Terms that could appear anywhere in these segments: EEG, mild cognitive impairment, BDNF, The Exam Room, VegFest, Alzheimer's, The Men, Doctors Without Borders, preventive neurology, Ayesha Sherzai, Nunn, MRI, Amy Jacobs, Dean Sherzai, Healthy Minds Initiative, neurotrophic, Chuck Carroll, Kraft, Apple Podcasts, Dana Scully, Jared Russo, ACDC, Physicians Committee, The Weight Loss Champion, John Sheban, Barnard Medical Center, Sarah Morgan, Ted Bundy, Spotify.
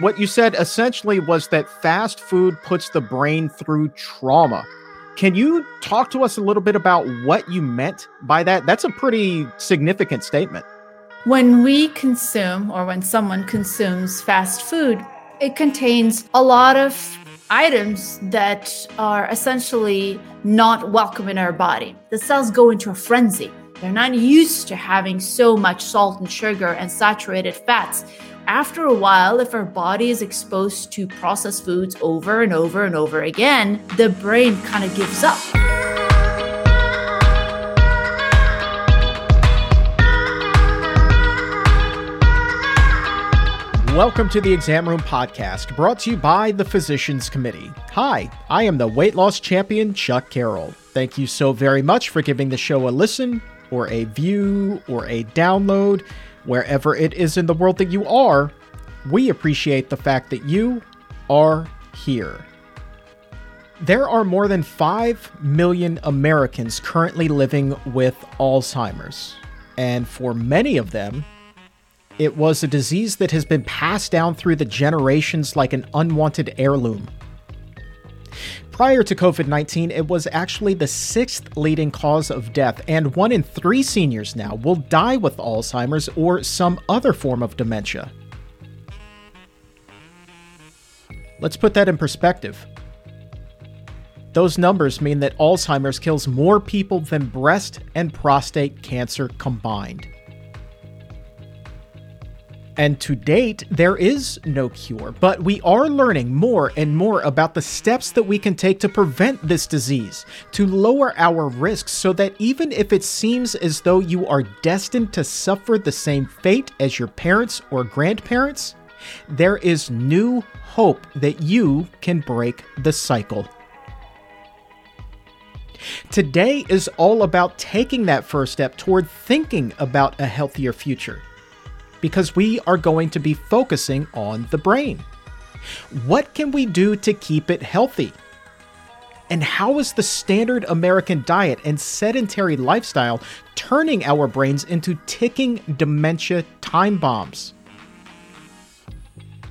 What you said essentially was that fast food puts the brain through trauma. Can you talk to us a little bit about what you meant by that? That's a pretty significant statement. When we consume, or when someone consumes fast food, it contains a lot of items that are essentially not welcome in our body. The cells go into a frenzy. They're not used to having so much salt and sugar and saturated fats. After a while, if our body is exposed to processed foods over and over and over again, the brain kind of gives up. Welcome to the Exam Room Podcast, brought to you by the Physicians Committee. Hi, I am the weight loss champion, Chuck Carroll. Thank you so very much for giving the show a listen, or a view, or a download. Wherever it is in the world that you are, we appreciate the fact that you are here. There are more than 5 million Americans currently living with Alzheimer's, and for many of them, it was a disease that has been passed down through the generations like an unwanted heirloom. Prior to COVID-19, it was actually the 6th leading cause of death, and 1 in 3 seniors now will die with Alzheimer's or some other form of dementia. Let's put that in perspective. Those numbers mean that Alzheimer's kills more people than breast and prostate cancer combined. And to date, there is no cure, but we are learning more and more about the steps that we can take to prevent this disease, to lower our risks so that even if it seems as though you are destined to suffer the same fate as your parents or grandparents, there is new hope that you can break the cycle. Today is all about taking that first step toward thinking about a healthier future, because we are going to be focusing on the brain. What can we do to keep it healthy? And how is the standard American diet and sedentary lifestyle turning our brains into ticking dementia time bombs?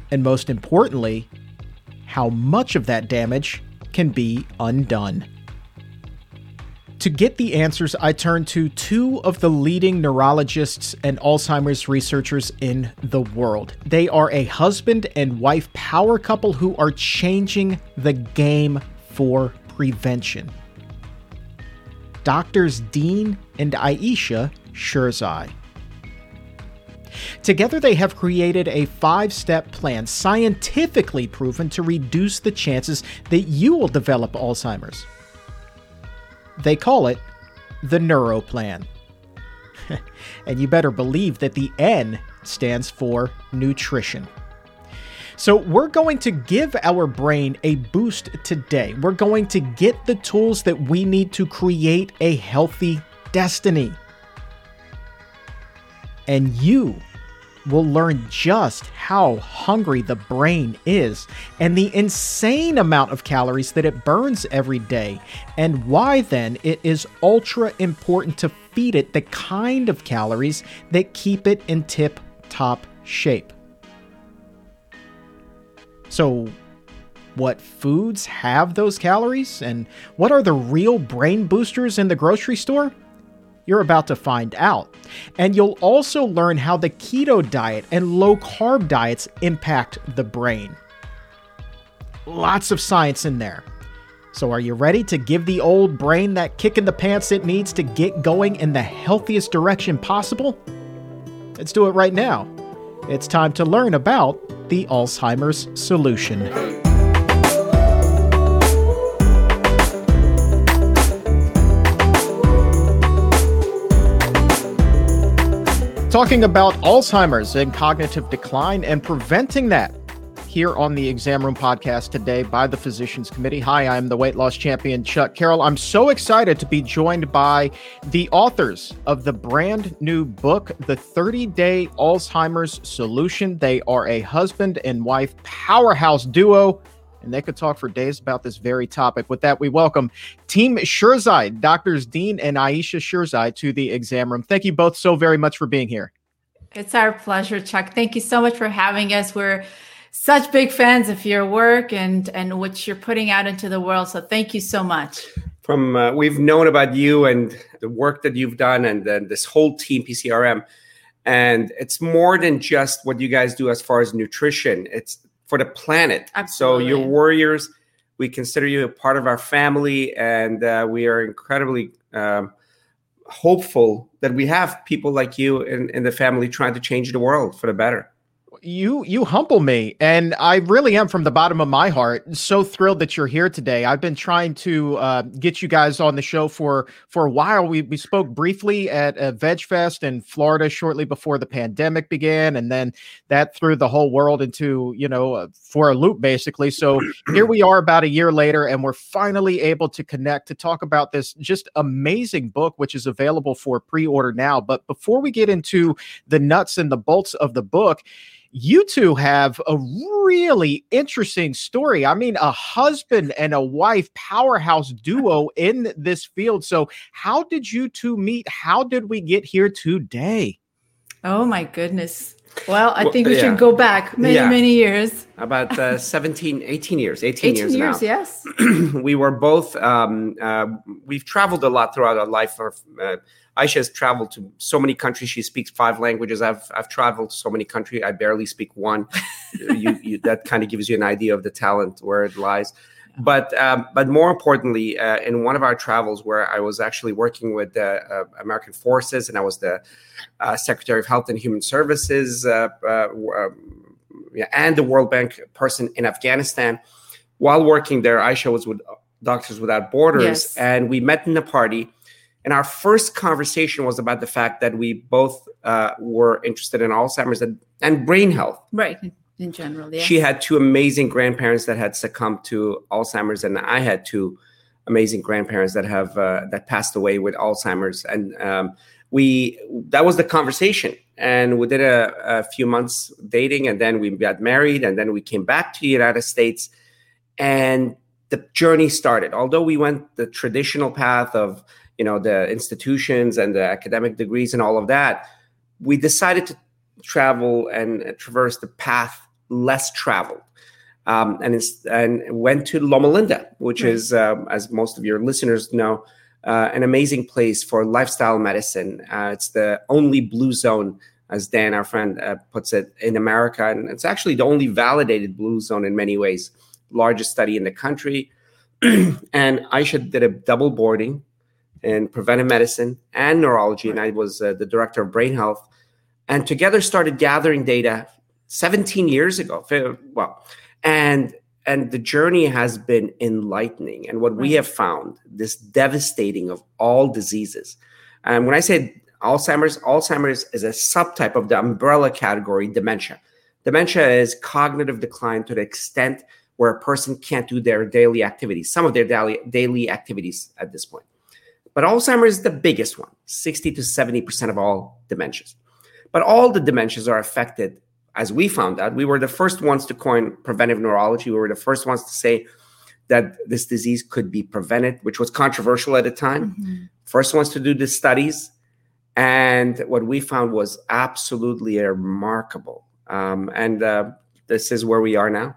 And most importantly, how much of that damage can be undone? To get the answers, I turn to two of the leading neurologists and Alzheimer's researchers in the world. They are a husband and wife power couple who are changing the game for prevention. Doctors Dean and Ayesha Sherzai. Together, they have created a 5-step plan scientifically proven to reduce the chances that you will develop Alzheimer's. They call it the NeuroPlan. And you better believe that the N stands for nutrition. So we're going to give our brain a boost today. We're going to get the tools that we need to create a healthy destiny. And you will learn just how hungry the brain is and the insane amount of calories that it burns every day, and why then it is ultra important to feed it the kind of calories that keep it in tip-top shape. So, what foods have those calories, and what are the real brain boosters in the grocery store? You're about to find out. And you'll also learn how the keto diet and low-carb diets impact the brain. Lots of science in there. So are you ready to give the old brain that kick in the pants it needs to get going in the healthiest direction possible? Let's do it right now. It's time to learn about the Alzheimer's solution. Talking about Alzheimer's and cognitive decline and preventing that here on the Exam Room Podcast today by the Physicians Committee. Hi, I'm the weight loss champion, Chuck Carroll. I'm so excited to be joined by the authors of the brand new book, The 30-Day Alzheimer's Solution. They are a husband and wife powerhouse duo, and they could talk for days about this very topic. With that, we welcome Team Sherzai, Doctors Dean and Ayesha Sherzai, to the Exam Room. Thank you both so very much for being here. It's our pleasure, Chuck. Thank you so much for having us. We're such big fans of your work and what you're putting out into the world. So thank you so much. We've known about you and the work that you've done and then this whole team, PCRM. And it's more than just what you guys do as far as nutrition. It's for the planet. Absolutely. So you're warriors. We consider you a part of our family. And we are incredibly hopeful that we have people like you in the family trying to change the world for the better. You humble me, and I really am, from the bottom of my heart, so thrilled that you're here today. I've been trying to get you guys on the show for a while. We spoke briefly at VegFest in Florida shortly before the pandemic began, and then that threw the whole world into, for a loop, basically. So here we are about a year later, and we're finally able to connect to talk about this just amazing book, which is available for pre-order now. But before we get into the nuts and the bolts of the book, you two have a really interesting story. I mean, a husband and a wife powerhouse duo in this field. So how did you two meet? How did we get here today? Oh, my goodness. Well, I think we should go back many years. About 18 years 18 years now. Yes. We were both, we've traveled a lot throughout our life. Ayesha's traveled to so many countries. She speaks 5 languages. I've traveled to so many countries. I barely speak one. That kind of gives you an idea of the talent, where it lies. But more importantly, in one of our travels where I was actually working with the American Forces, and I was the Secretary of Health and Human Services and the World Bank person in Afghanistan, while working there, Ayesha was with Doctors Without Borders, yes. And we met in a party. And our first conversation was about the fact that we both were interested in Alzheimer's and brain health. Right. In general, yes. She had 2 amazing grandparents that had succumbed to Alzheimer's, and I had 2 amazing grandparents that have that passed away with Alzheimer's. And that was the conversation. And we did a few months dating, and then we got married, and then we came back to the United States, and the journey started. Although we went the traditional path of the institutions and the academic degrees and all of that, we decided to travel and traverse the path less traveled, and went to Loma Linda, which is, as most of your listeners know, an amazing place for lifestyle medicine. It's the only blue zone, as Dan, our friend, puts it, in America, and it's actually the only validated blue zone in many ways. Largest study in the country, and Ayesha did a double boarding in preventive medicine and neurology, and I was the director of brain health, and together started gathering data 17 years ago. Well, and the journey has been enlightening. And what we have found, this devastating of all diseases. And when I say Alzheimer's is a subtype of the umbrella category, dementia. Dementia is cognitive decline to the extent where a person can't do their daily activities, some of their daily activities at this point. But Alzheimer's is the biggest one, 60 to 70% of all dementias. But all the dementias are affected, as we found out. We were the first ones to coin preventive neurology. We were the first ones to say that this disease could be prevented, which was controversial at the time. Mm-hmm. First ones to do the studies. And what we found was absolutely remarkable. And this is where we are now.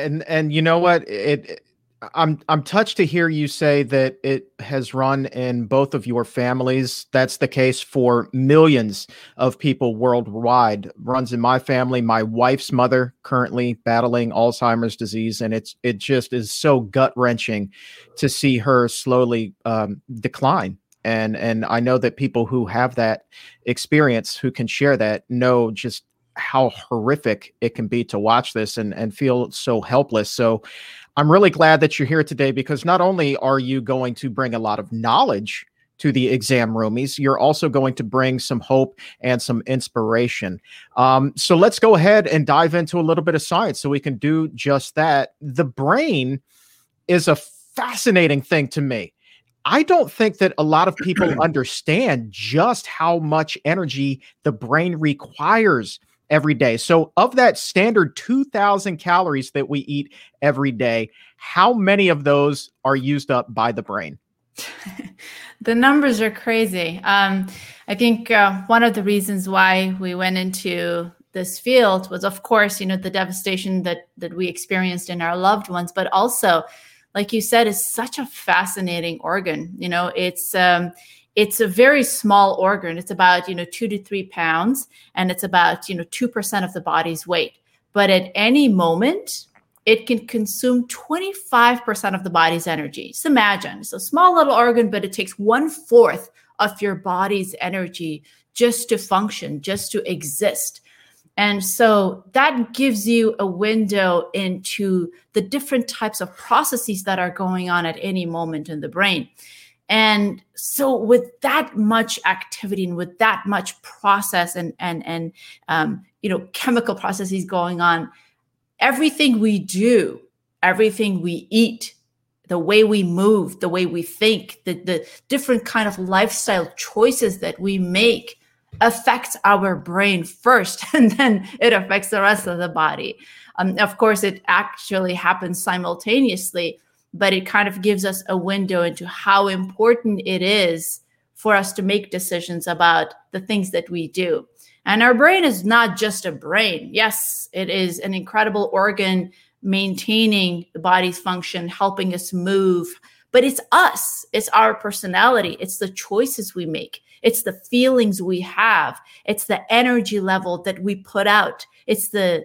And you know what? I'm touched to hear you say that it has run in both of your families. That's the case for millions of people worldwide. Runs in my family. My wife's mother currently battling Alzheimer's disease, and it just is so gut-wrenching to see her slowly decline. And I know that people who have that experience, who can share that, know just how horrific it can be to watch this and feel so helpless. So I'm really glad that you're here today, because not only are you going to bring a lot of knowledge to the exam roomies, you're also going to bring some hope and some inspiration. So let's go ahead and dive into a little bit of science so we can do just that. The brain is a fascinating thing to me. I don't think that a lot of people understand just how much energy the brain requires every day. So of that standard 2,000 calories that we eat every day, how many of those are used up by the brain? The numbers are crazy. I think one of the reasons why we went into this field was, of course, you know, the devastation that we experienced in our loved ones, but also, like you said, is such a fascinating organ. You know, it's a very small organ. It's about, 2 to 3 pounds, and it's about, 2% of the body's weight. But at any moment, it can consume 25% of the body's energy. Just imagine, it's a small little organ, but it takes 1/4 of your body's energy just to function, just to exist. And so that gives you a window into the different types of processes that are going on at any moment in the brain. And so with that much activity and with that much process and chemical processes going on, everything we do, everything we eat, the way we move, the way we think, the different kind of lifestyle choices that we make affects our brain first, and then it affects the rest of the body. Of course, it actually happens simultaneously, but it kind of gives us a window into how important it is for us to make decisions about the things that we do. And our brain is not just a brain. Yes, it is an incredible organ maintaining the body's function, helping us move, but it's us. It's our personality. It's the choices we make. It's the feelings we have. It's the energy level that we put out. It's the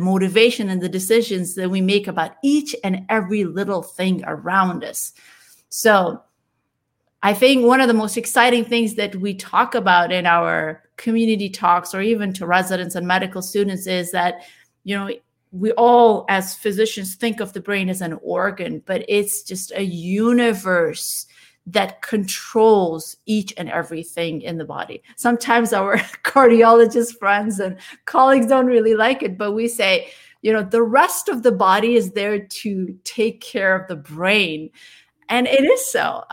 motivation and the decisions that we make about each and every little thing around us. So I think one of the most exciting things that we talk about in our community talks, or even to residents and medical students, is that, we all as physicians think of the brain as an organ, but it's just a universe that controls each and everything in the body. Sometimes our cardiologist friends and colleagues don't really like it, but we say, the rest of the body is there to take care of the brain. And it is so.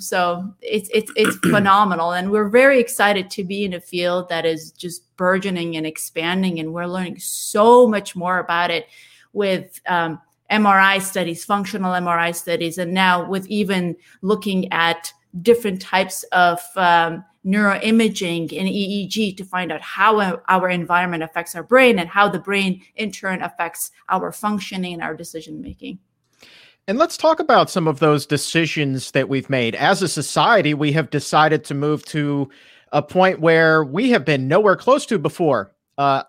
So it's phenomenal. And we're very excited to be in a field that is just burgeoning and expanding. And we're learning so much more about it with MRI studies, functional MRI studies, and now with even looking at different types of neuroimaging and EEG to find out how our environment affects our brain and how the brain in turn affects our functioning and our decision-making. And let's talk about some of those decisions that we've made. As a society, we have decided to move to a point where we have been nowhere close to before at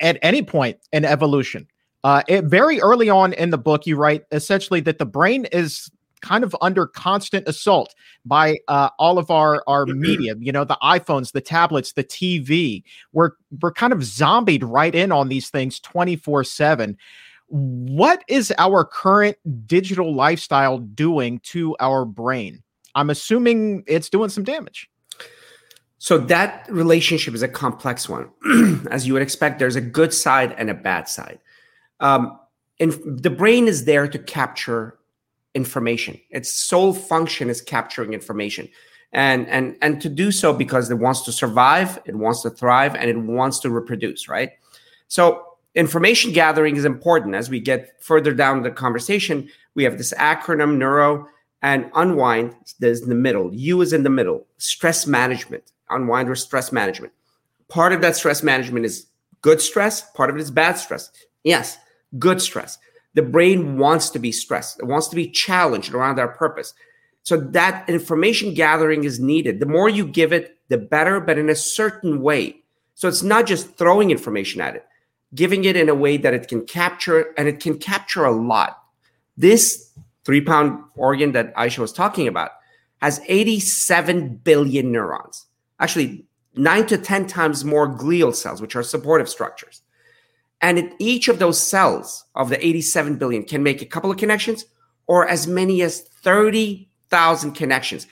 any point in evolution. Very early on in the book, you write essentially that the brain is kind of under constant assault by all of our media, the iPhones, the tablets, the TV. We're kind of zombied right in on these things 24/7. What is our current digital lifestyle doing to our brain? I'm assuming it's doing some damage. So that relationship is a complex one. As you would expect, there's a good side and a bad side. And the brain is there to capture information. Its sole function is capturing information. And to do so because it wants to survive, it wants to thrive, and it wants to reproduce, right? So information gathering is important. As we get further down the conversation, we have this acronym, neuro, and unwind is in the middle. U is in the middle. Stress management, unwind or stress management. Part of that stress management is good stress. Part of it is bad stress. Yes, good stress. The brain wants to be stressed. It wants to be challenged around our purpose. So that information gathering is needed. The more you give it, the better, but in a certain way. So it's not just throwing information at it. Giving it in a way that it can capture, and it can capture a lot. This 3-pound organ that Ayesha was talking about has 87 billion neurons, actually 9 to 10 times more glial cells, which are supportive structures. And in each of those cells of the 87 billion can make a couple of connections or as many as 30,000 connections.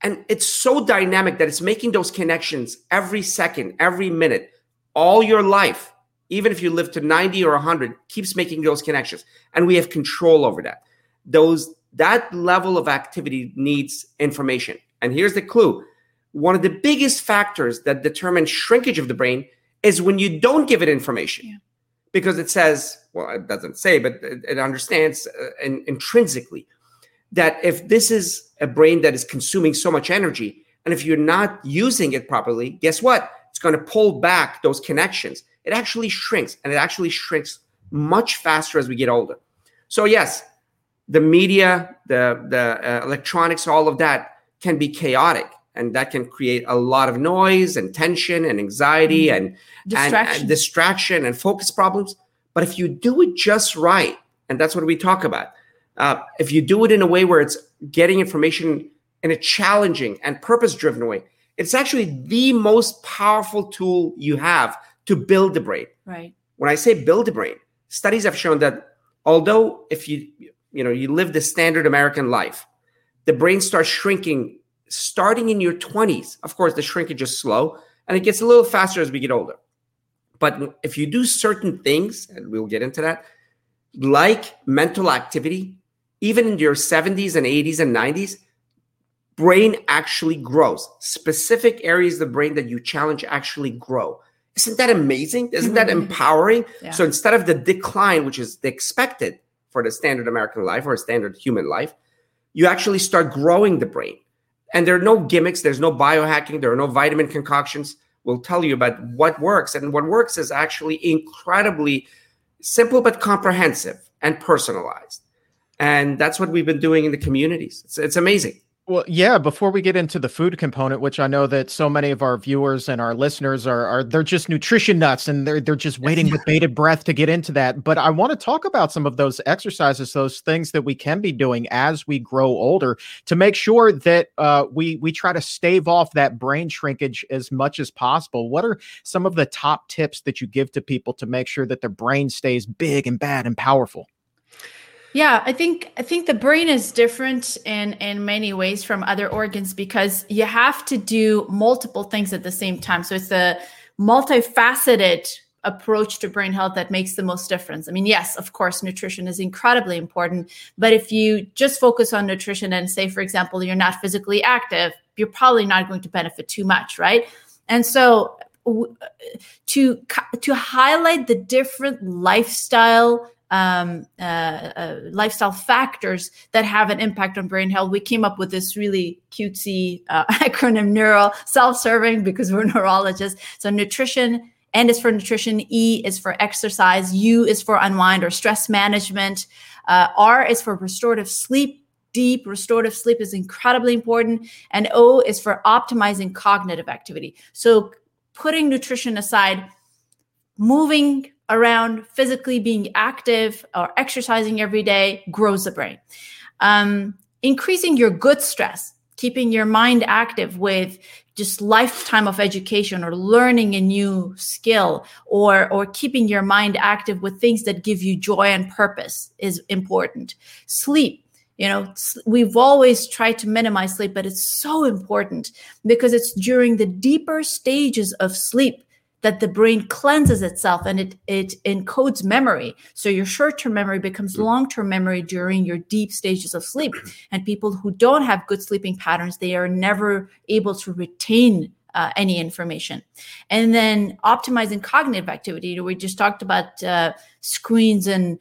And it's so dynamic that it's making those connections every second, every minute, all your life. Even if you live to 90 or 100, keeps making those connections. And we have control over that. That level of activity needs information. And here's the clue. One of the biggest factors that determines shrinkage of the brain is when you don't give it information. Yeah. Because it says, well, it doesn't say, but it understands intrinsically that if this is a brain that is consuming so much energy, and if you're not using it properly, guess what? going to pull back those connections, it actually shrinks, and it actually shrinks much faster as we get older. So yes, the media, the electronics, all of that can be chaotic, and that can create a lot of noise and tension and anxiety and distraction and focus problems. But if you do it just right, and that's what we talk about, if you do it in a way where it's getting information in a challenging and purpose-driven way, it's actually the most powerful tool you have to build the brain. Right. When I say build the brain, studies have shown that although if you live the standard American life, the brain starts shrinking starting in your 20s. Of course, the shrinkage is slow, and it gets a little faster as we get older. But if you do certain things, and we'll get into that, like mental activity, even in your 70s and 80s and 90s, brain actually grows. Specific areas of the brain that you challenge actually grow. Isn't that amazing? Isn't that empowering? Yeah. So instead of the decline, which is expected for the standard American life or standard human life, you actually start growing the brain. And there are no gimmicks. There's no biohacking. There are no vitamin concoctions. We'll tell you about what works. And what works is actually incredibly simple but comprehensive and personalized. And that's what we've been doing in the communities. It's amazing. Well, yeah, before we get into the food component, which I know that so many of our viewers and our listeners are they're just nutrition nuts, and they're just waiting with bated breath to get into that. But I want to talk about some of those exercises, those things that we can be doing as we grow older to make sure that we try to stave off that brain shrinkage as much as possible. What are some of the top tips that you give to people to make sure that their brain stays big and bad and powerful? Yeah, I think the brain is different in many ways from other organs because you have to do multiple things at the same time. So it's a multifaceted approach to brain health that makes the most difference. I mean, yes, of course, nutrition is incredibly important, but if you just focus on nutrition and say, for example, you're not physically active, you're probably not going to benefit too much, right? And so to highlight the different lifestyle factors that have an impact on brain health. We came up with this really cutesy acronym, NEURO, self-serving because we're neurologists. So nutrition, N is for nutrition, E is for exercise, U is for unwind or stress management, R is for restorative sleep. Deep restorative sleep is incredibly important. And O is for optimizing cognitive activity. So putting nutrition aside, moving around, physically being active or exercising every day grows the brain. Increasing your good stress, keeping your mind active with just lifetime of education or learning a new skill or keeping your mind active with things that give you joy and purpose is important. Sleep. You know, we've always tried to minimize sleep, but it's so important because it's during the deeper stages of sleep that the brain cleanses itself and it encodes memory. So your short-term memory becomes long-term memory during your deep stages of sleep. And people who don't have good sleeping patterns, they are never able to retain any information. And then optimizing cognitive activity. We just talked about screens and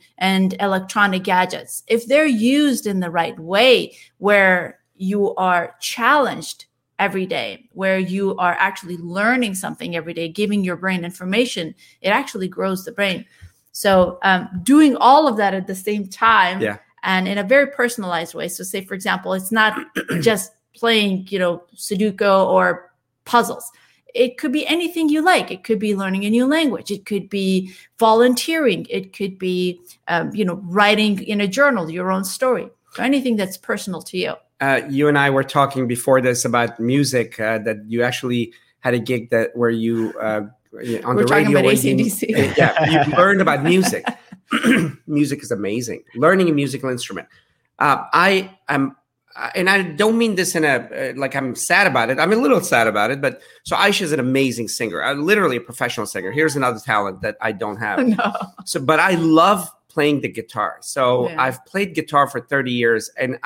electronic gadgets. If they're used in the right way, where you are challenged every day, where you are actually learning something every day, giving your brain information, it actually grows the brain. So doing all of that at the same time and in a very personalized way. So say, for example, it's not just playing, Sudoku or puzzles. It could be anything you like. It could be learning a new language. It could be volunteering. It could be, writing in a journal, your own story. So anything that's personal to you. You and I were talking before this about music that you actually had a gig that where you on we're the radio. About ACDC. You learned about music. Music is amazing. Learning a musical instrument. I don't mean this in a like I'm sad about it. I'm a little sad about it. But so Ayesha's an amazing singer. I'm literally a professional singer. Here's another talent that I don't have. No. So, but I love playing the guitar. So I've played guitar for 30 years and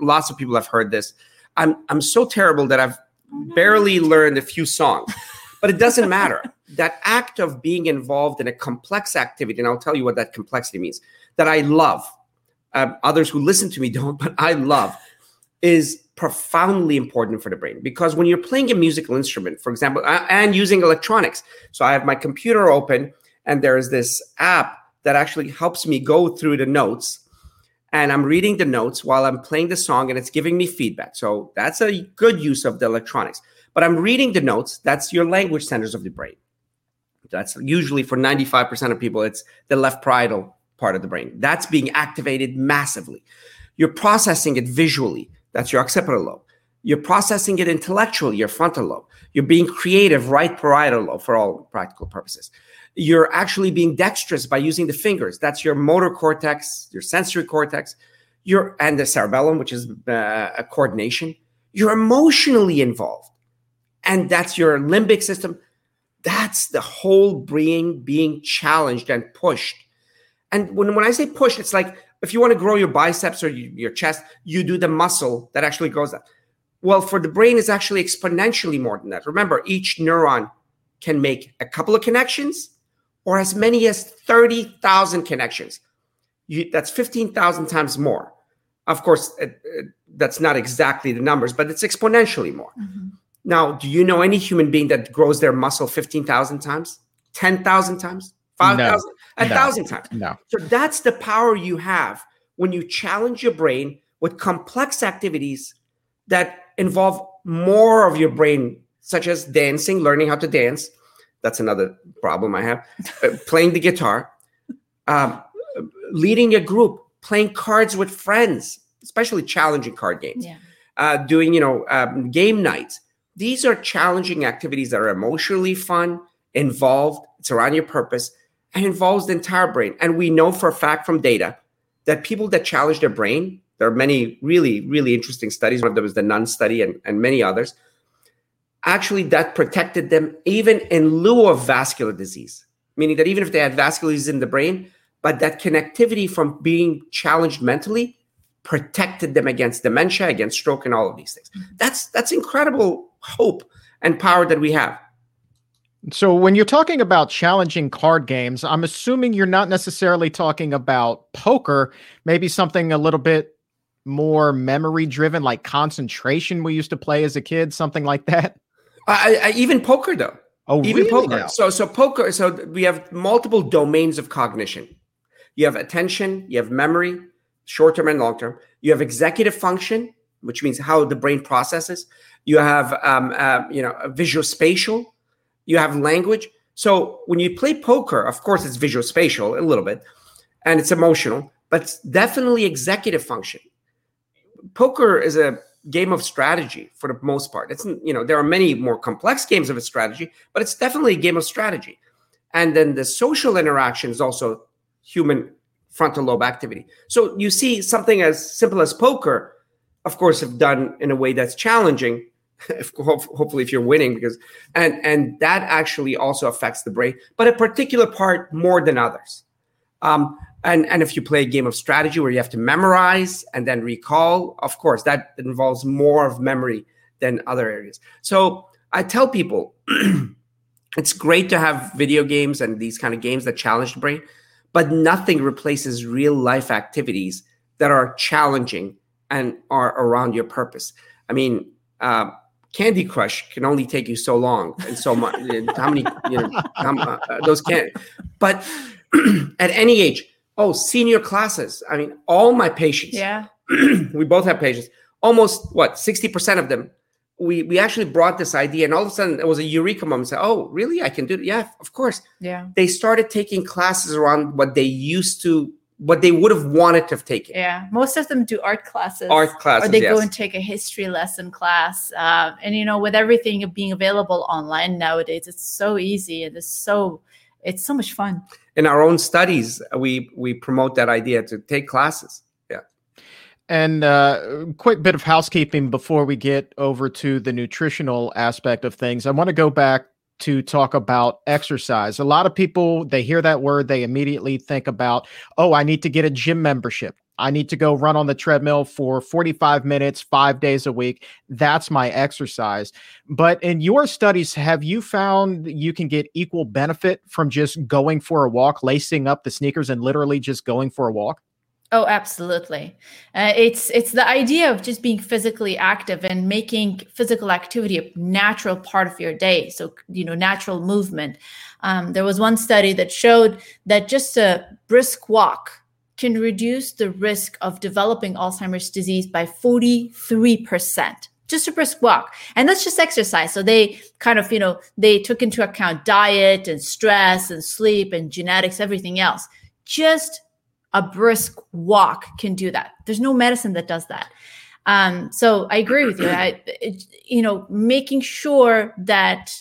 lots of people have heard this. I'm so terrible that I've barely learned a few songs, but it doesn't matter. That act of being involved in a complex activity, and I'll tell you what that complexity means, that I love, others who listen to me don't, but I love, is profoundly important for the brain, because when you're playing a musical instrument, for example, and using electronics. So I have my computer open and there's this app that actually helps me go through the notes, and I'm reading the notes while I'm playing the song and it's giving me feedback. So that's a good use of the electronics, but I'm reading the notes. That's your language centers of the brain. That's usually for 95% of people, it's the left parietal part of the brain. That's being activated massively. You're processing it visually. That's your occipital lobe. You're processing it intellectually, your frontal lobe. You're being creative, right parietal lobe, for all practical purposes. You're actually being dexterous by using the fingers. That's your motor cortex, your sensory cortex, and the cerebellum, which is a coordination. You're emotionally involved, and that's your limbic system. That's the whole brain being challenged and pushed. And when I say push, it's like, if you want to grow your biceps or your chest, you do the muscle that actually grows up. Well, for the brain, it's actually exponentially more than that. Remember, each neuron can make a couple of connections or as many as 30,000 connections. That's 15,000 times more. Of course, that's not exactly the numbers, but it's exponentially more. Mm-hmm. Now, do you know any human being that grows their muscle 15,000 times, 10,000 times? 5,000, no, 1,000 no, times. No. So that's the power you have when you challenge your brain with complex activities that involve more of your brain, such as dancing, learning how to dance. That's another problem I have. Playing the guitar, leading a group, playing cards with friends, especially challenging card games, doing game nights. These are challenging activities that are emotionally fun, involved. It's around your purpose. And involves the entire brain. And we know for a fact from data that people that challenge their brain, there are many really, really interesting studies. One of them is the Nunn study and many others. Actually, that protected them even in lieu of vascular disease, meaning that even if they had vascular disease in the brain, but that connectivity from being challenged mentally protected them against dementia, against stroke, and all of these things. That's incredible hope and power that we have. So when you're talking about challenging card games, I'm assuming you're not necessarily talking about poker, maybe something a little bit more memory driven, like concentration we used to play as a kid, something like that. Even poker, though. Oh, even really? Poker. No. So poker. So we have multiple domains of cognition. You have attention, you have memory, short term and long term. You have executive function, which means how the brain processes. You have visuospatial. You have language. So when you play poker, of course, it's visuospatial a little bit, and it's emotional, but it's definitely executive function. Poker is a game of strategy for the most part. It's, there are many more complex games of a strategy, but it's definitely a game of strategy. And then the social interaction is also human frontal lobe activity. So you see something as simple as poker, of course, if done in a way that's challenging, hopefully if you're winning, because and that actually also affects the brain, but a particular part more than others. And if you play a game of strategy where you have to memorize and then recall, of course, that involves more of memory than other areas. So I tell people it's great to have video games and these kind of games that challenge the brain, but nothing replaces real life activities that are challenging and are around your purpose. I mean, Candy Crush can only take you so long and so much. How many, those can't. But at any age, senior classes. I mean, all my patients. Yeah. We both have patients. Almost, 60% of them. We actually brought this idea, and all of a sudden it was a eureka moment. Said, really? I can do it? Yeah, of course. Yeah. They started taking classes around what they would have wanted to have taken. Yeah. Most of them do art classes, or they go and take a history lesson class. With everything being available online nowadays, it's so easy and it's so much fun. In our own studies, we promote that idea to take classes. Yeah. And quick bit of housekeeping before we get over to the nutritional aspect of things. I want to go back to talk about exercise. A lot of people, they hear that word, they immediately think about, I need to get a gym membership. I need to go run on the treadmill for 45 minutes, 5 days a week. That's my exercise. But in your studies, have you found you can get equal benefit from just going for a walk, lacing up the sneakers and literally just going for a walk? Oh, absolutely. It's the idea of just being physically active and making physical activity a natural part of your day. So, natural movement. There was one study that showed that just a brisk walk can reduce the risk of developing Alzheimer's disease by 43%. Just a brisk walk. And that's just exercise. So they kind of, they took into account diet and stress and sleep and genetics, everything else. Just a brisk walk can do that. There's no medicine that does that. So I agree with you. Making sure that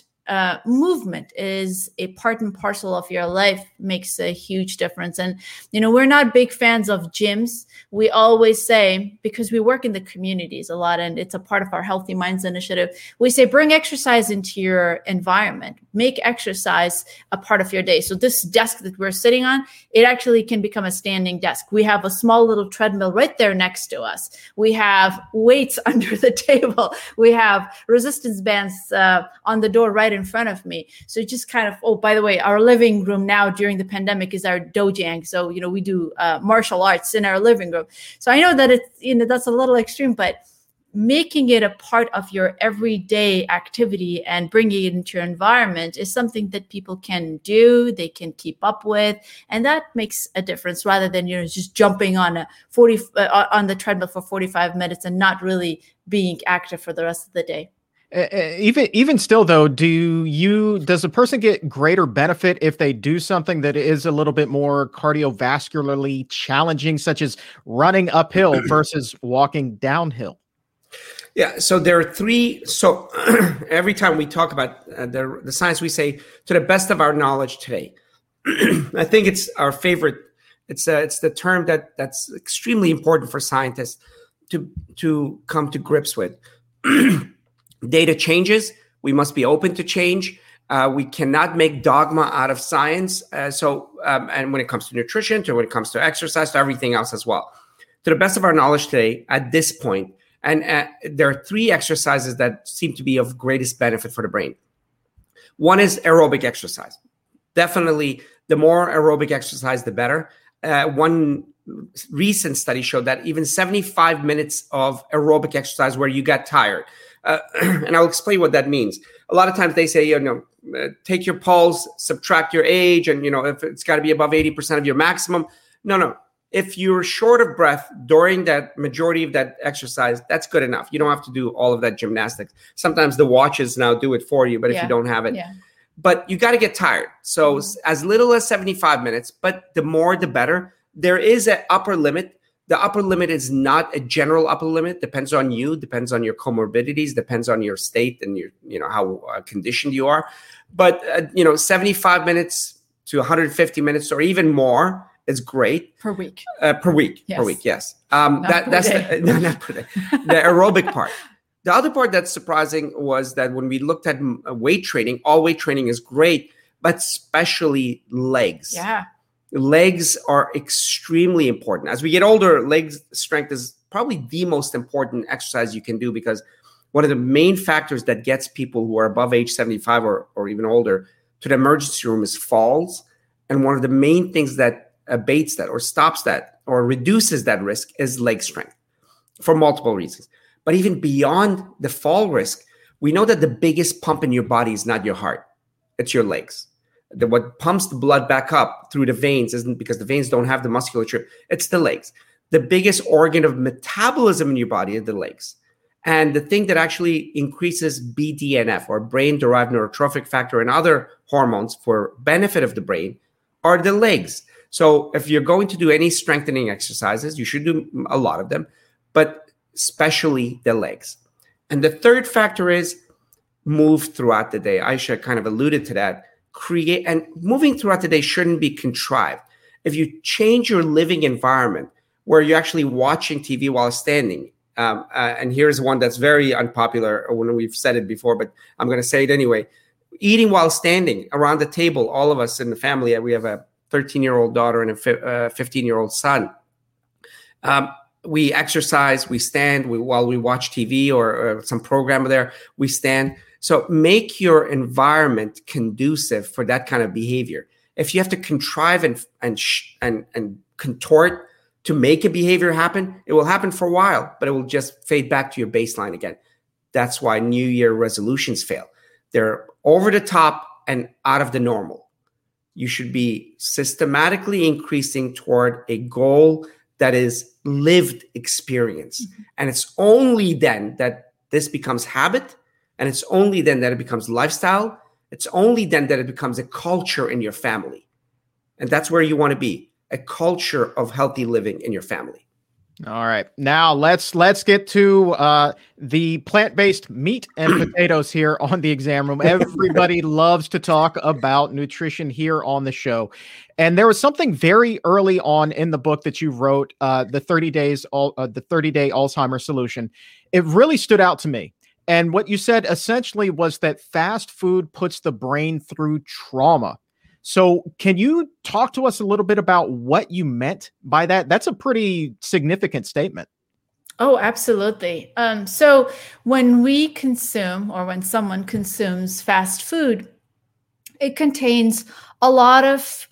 movement is a part and parcel of your life makes a huge difference. And, we're not big fans of gyms. We always say, because we work in the communities a lot, and it's a part of our Healthy Minds Initiative, we say, bring exercise into your environment, make exercise a part of your day. So this desk that we're sitting on, it actually can become a standing desk. We have a small little treadmill right there next to us. We have weights under the table. We have resistance bands on the door right in front of me. So just kind of, by the way, our living room now during the pandemic is our dojang. So, we do martial arts in our living room. So I know that it's, that's a little extreme, but making it a part of your everyday activity and bringing it into your environment is something that people can do, they can keep up with, and that makes a difference rather than, just jumping on on the treadmill for 45 minutes and not really being active for the rest of the day. Even still though, does a person get greater benefit if they do something that is a little bit more cardiovascularly challenging, such as running uphill versus walking downhill? Yeah. So there are three. So every time we talk about the science, we say to the best of our knowledge today. I think it's our favorite. It's the term that's extremely important for scientists to come to grips with. Data changes. We must be open to change. We cannot make dogma out of science. And when it comes to nutrition, when it comes to exercise, to everything else as well. To the best of our knowledge today, at this point, and there are three exercises that seem to be of greatest benefit for the brain. One is aerobic exercise. Definitely, the more aerobic exercise, the better. One recent study showed that even 75 minutes of aerobic exercise where you got tired. And I'll explain what that means. A lot of times they say, take your pulse, subtract your age, and, if it's got to be above 80% of your maximum. No. If you're short of breath during that majority of that exercise, that's good enough. You don't have to do all of that gymnastics. Sometimes the watches now do it for you, but if you don't have it. Yeah. But you got to get tired. So as little as 75 minutes, but the more, the better. There is an upper limit. The upper limit is not a general upper limit. Depends on you, depends on your comorbidities, depends on your state and your, how conditioned you are. But, 75 minutes to 150 minutes or even more is great. Per week. Yes. Per week, yes. Not per day. The aerobic part. The other part that's surprising was that when we looked at weight training, all weight training is great, but especially legs. Yeah. Legs are extremely important. As we get older, leg strength is probably the most important exercise you can do, because one of the main factors that gets people who are above age 75 or even older to the emergency room is falls. And one of the main things that abates that or stops that or reduces that risk is leg strength for multiple reasons. But even beyond the fall risk, we know that the biggest pump in your body is not your heart. It's your legs. What pumps the blood back up through the veins isn't, because the veins don't have the musculature, it's the legs. The biggest organ of metabolism in your body is the legs. And the thing that actually increases BDNF, or brain-derived neurotrophic factor, and other hormones for benefit of the brain are the legs. So if you're going to do any strengthening exercises, you should do a lot of them, but especially the legs. And the third factor is move throughout the day. Ayesha kind of alluded to that. Create and moving throughout the day shouldn't be contrived. If you change your living environment where you're actually watching TV while standing, and here's one that's very unpopular when we've said it before, but I'm going to say it anyway. Eating while standing around the table, all of us in the family, we have a 13-year-old daughter and a 15-year-old son. We exercise, we stand while we watch TV or some program there, we stand. So make your environment conducive for that kind of behavior. If you have to contrive and contort to make a behavior happen, it will happen for a while, but it will just fade back to your baseline again. That's why New Year resolutions fail. They're over the top and out of the normal. You should be systematically increasing toward a goal that is lived experience. Mm-hmm. And it's only then that this becomes habit. And it's only then that it becomes lifestyle. It's only then that it becomes a culture in your family. And that's where you want to be. A culture of healthy living in your family. All right. Now let's get to the plant-based meat and potatoes here on The Exam Room. Everybody loves to talk about nutrition here on the show. And there was something very early on in the book that you wrote, the 30-Day Alzheimer's Solution. It really stood out to me. And what you said essentially was that fast food puts the brain through trauma. So can you talk to us a little bit about what you meant by that? That's a pretty significant statement. Oh, absolutely. So when we consume or when someone consumes fast food, it contains a lot of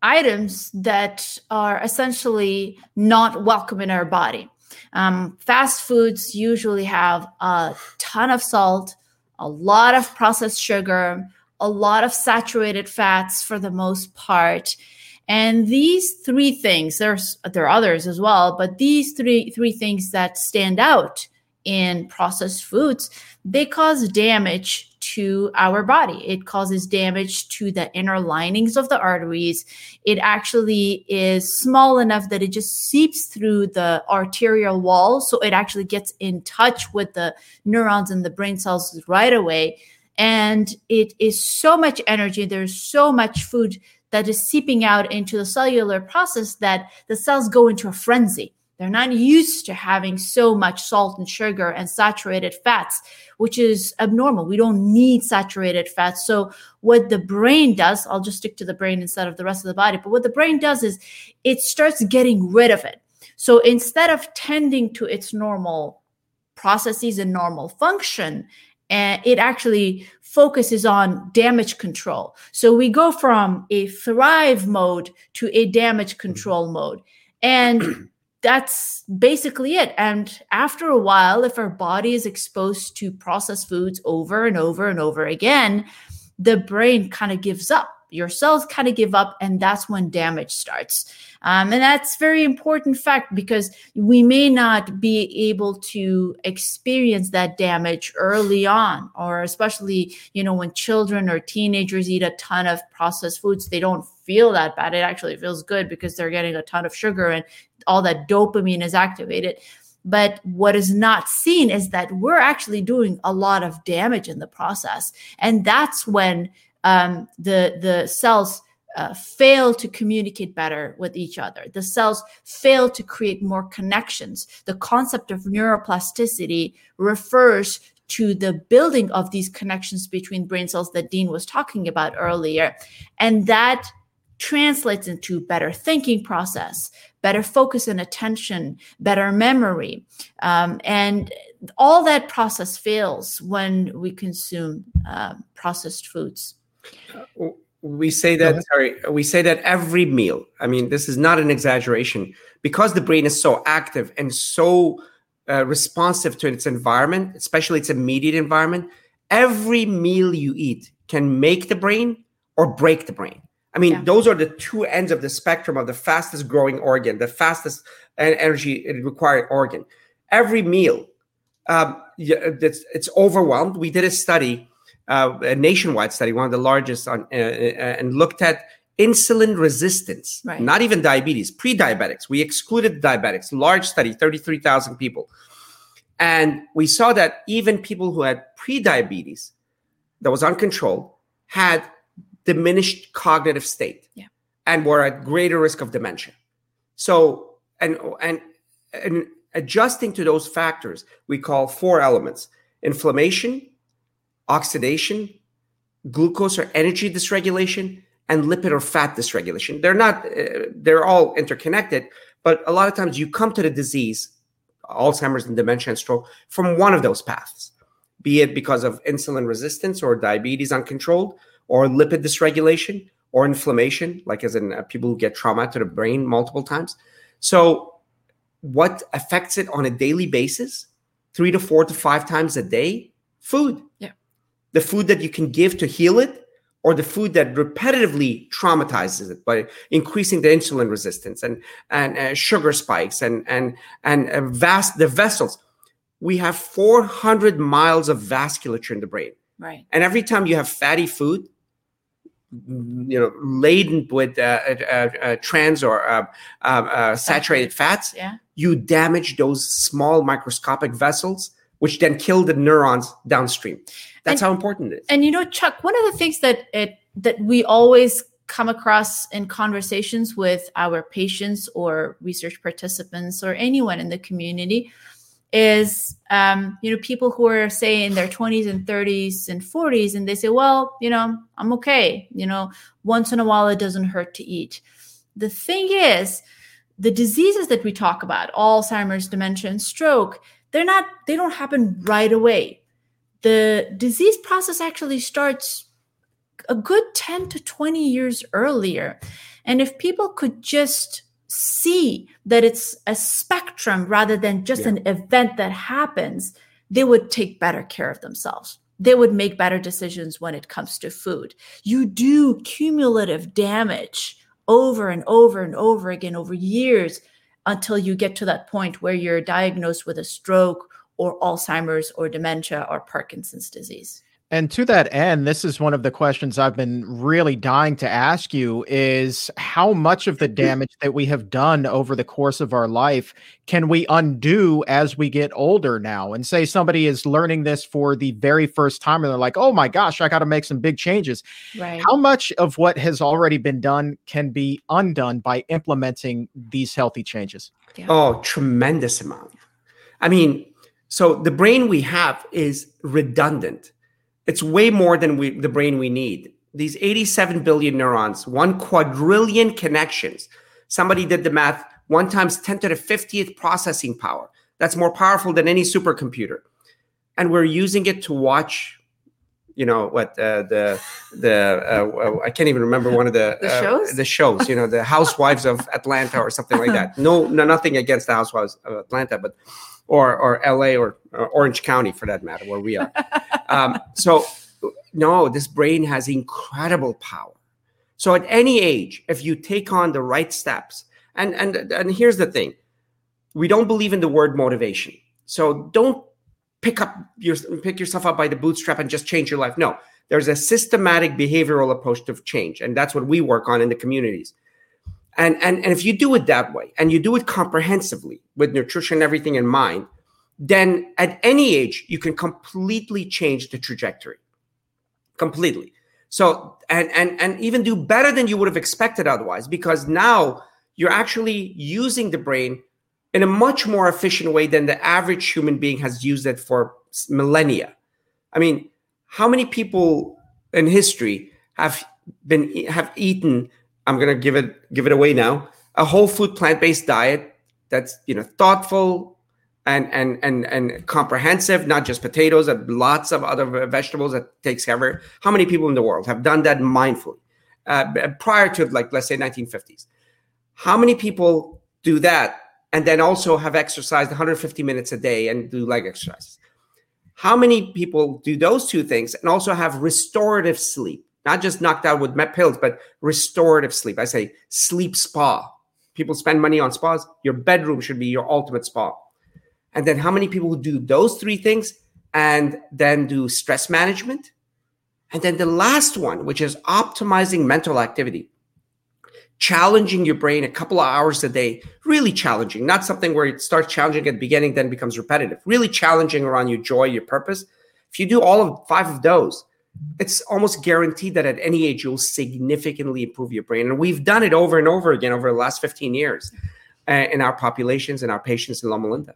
items that are essentially not welcome in our body. Fast foods usually have a ton of salt, a lot of processed sugar, a lot of saturated fats for the most part. And these three things, there are others as well, but these three things that stand out in processed foods, they cause damage to our body. It causes damage to the inner linings of the arteries. It actually is small enough that it just seeps through the arterial wall. So it actually gets in touch with the neurons and the brain cells right away. And it is so much energy. There's so much food that is seeping out into the cellular process that the cells go into a frenzy. They're not used to having so much salt and sugar and saturated fats, which is abnormal. We don't need saturated fats. So what the brain does, I'll just stick to the brain instead of the rest of the body, but what the brain does is it starts getting rid of it. So instead of tending to its normal processes and normal function, and it actually focuses on damage control. So we go from a thrive mode to a damage control mode. And that's basically it. And after a while, if our body is exposed to processed foods over and over and over again, the brain kind of gives up. Your cells kind of give up, and that's when damage starts. And that's very important fact because we may not be able to experience that damage early on, or especially, when children or teenagers eat a ton of processed foods, they don't feel that bad. It actually feels good because they're getting a ton of sugar and all that dopamine is activated. But what is not seen is that we're actually doing a lot of damage in the process. And that's when the cells fail to communicate better with each other. The cells fail to create more connections. The concept of neuroplasticity refers to the building of these connections between brain cells that Dean was talking about earlier. And that translates into better thinking process, better focus and attention, better memory. And all that process fails when we consume processed foods. We say that every meal. I mean, this is not an exaggeration. Because the brain is so active and so responsive to its environment, especially its immediate environment, every meal you eat can make the brain or break the brain. I mean, Those are the two ends of the spectrum of the fastest growing organ, the fastest energy required organ. Every meal, it's overwhelmed. We did a study, a nationwide study, one of the largest, on, and looked at insulin resistance, right. Not even diabetes, pre-diabetics. We excluded diabetics, large study, 33,000 people. And we saw that even people who had pre-diabetes that was uncontrolled had diminished cognitive state and were at greater risk of dementia. So, and adjusting to those factors, we call four elements: inflammation, oxidation, glucose or energy dysregulation, and lipid or fat dysregulation. They're all interconnected, but a lot of times you come to the disease, Alzheimer's and dementia and stroke, from one of those paths, be it because of insulin resistance or diabetes uncontrolled, or lipid dysregulation, or inflammation, like as in people who get trauma to the brain multiple times. So what affects it on a daily basis? 3 to 4 to 5 times a day? Food. Yeah. The food that you can give to heal it, or the food that repetitively traumatizes it by increasing the insulin resistance and sugar spikes and the vessels. We have 400 miles of vasculature in the brain. Right. And every time you have fatty food, you know, laden with trans or saturated fats, yeah, you damage those small microscopic vessels, which then kill the neurons downstream. That's how important it is. And you know, Chuck, one of the things that we always come across in conversations with our patients or research participants or anyone in the community is, you know, people who are, say, in their 20s and 30s and 40s, and they say, well, you know, I'm okay. You know, once in a while, it doesn't hurt to eat. The thing is, the diseases that we talk about, Alzheimer's, dementia, and stroke, they don't happen right away. The disease process actually starts a good 10 to 20 years earlier. And if people could just see that it's a spectrum rather than just an event that happens, they would take better care of themselves. They would make better decisions when it comes to food. You do cumulative damage over and over and over again over years until you get to that point where you're diagnosed with a stroke or Alzheimer's or dementia or Parkinson's disease. And to that end, this is one of the questions I've been really dying to ask you is how much of the damage that we have done over the course of our life can we undo as we get older now? And say somebody is learning this for the very first time and they're like, oh my gosh, I got to make some big changes. Right. How much of what has already been done can be undone by implementing these healthy changes? Yeah. Oh, tremendous amount. I mean, so the brain we have is redundant. It's way more than the brain we need. These 87 billion neurons, 1 quadrillion connections. Somebody did the math, 1 times 10 to the 50th processing power. That's more powerful than any supercomputer. And we're using it to watch, you know, what I can't even remember one of the shows, you know, the Housewives of Atlanta or something like that. No, nothing against the Housewives of Atlanta, but or LA or Orange County for that matter, where we are. So, this brain has incredible power. So at any age, if you take on the right steps, and here's the thing, we don't believe in the word motivation. So don't pick yourself up by the bootstrap and just change your life. No, there's a systematic behavioral approach to change. And that's what we work on in the communities. And if you do it that way, and you do it comprehensively with nutrition, everything in mind, then at any age, you can completely change the trajectory. Completely. So, and even do better than you would have expected otherwise, because now you're actually using the brain in a much more efficient way than the average human being has used it for millennia. I mean, how many people in history have eaten, I'm going to give it away now, a whole food plant-based diet that's, you know, thoughtful, and comprehensive, not just potatoes, and lots of other vegetables that takes ever. How many people in the world have done that mindfully prior to, like, let's say 1950s? How many people do that and then also have exercised 150 minutes a day and do leg exercises? How many people do those two things and also have restorative sleep? Not just knocked out with pills, but restorative sleep. I say sleep spa. People spend money on spas. Your bedroom should be your ultimate spa. And then how many people do those three things and then do stress management? And then the last one, which is optimizing mental activity, challenging your brain a couple of hours a day, really challenging, not something where it starts challenging at the beginning, then becomes repetitive, really challenging around your joy, your purpose. If you do all of 5 of those, it's almost guaranteed that at any age, you'll significantly improve your brain. And we've done it over and over again over the last 15 years in our populations and our patients in Loma Linda.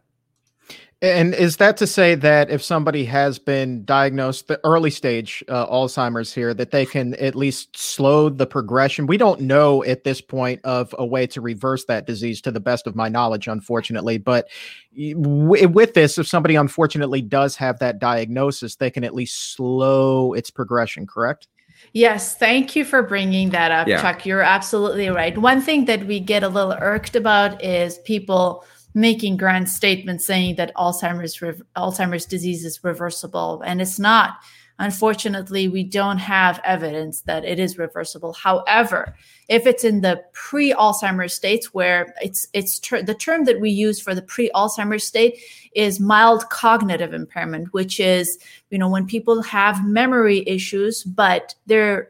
And is that to say that if somebody has been diagnosed the early stage Alzheimer's here, that they can at least slow the progression? We don't know at this point of a way to reverse that disease to the best of my knowledge, unfortunately. But with this, if somebody unfortunately does have that diagnosis, they can at least slow its progression, correct? Yes, thank you for bringing that up, Chuck. You're absolutely right. One thing that we get a little irked about is people making grand statements saying that Alzheimer's disease is reversible, and it's not. Unfortunately, we don't have evidence that it is reversible. However, if it's in the pre-Alzheimer's states, where the term that we use for the pre-Alzheimer's state is mild cognitive impairment, which is, when people have memory issues, but their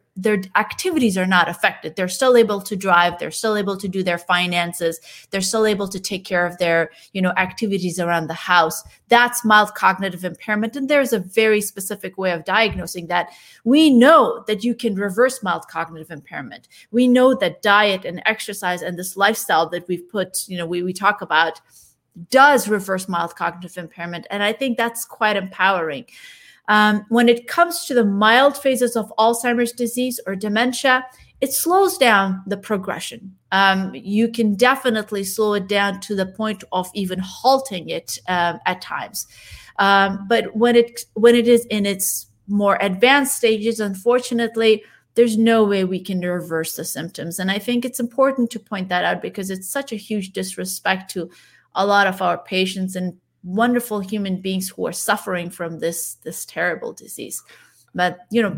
activities are not affected. They're still able to drive. They're still able to do their finances. They're still able to take care of their, activities around the house. That's mild cognitive impairment. And there's a very specific way of diagnosing that. We know that you can reverse mild cognitive impairment. We know that diet and exercise and this lifestyle that we've put, we talk about, does reverse mild cognitive impairment. And I think that's quite empowering. When it comes to the mild phases of Alzheimer's disease or dementia, it slows down the progression. You can definitely slow it down to the point of even halting it at times. But when it is in its more advanced stages, unfortunately, there's no way we can reverse the symptoms. And I think it's important to point that out because it's such a huge disrespect to a lot of our patients and wonderful human beings who are suffering from this terrible disease. But, given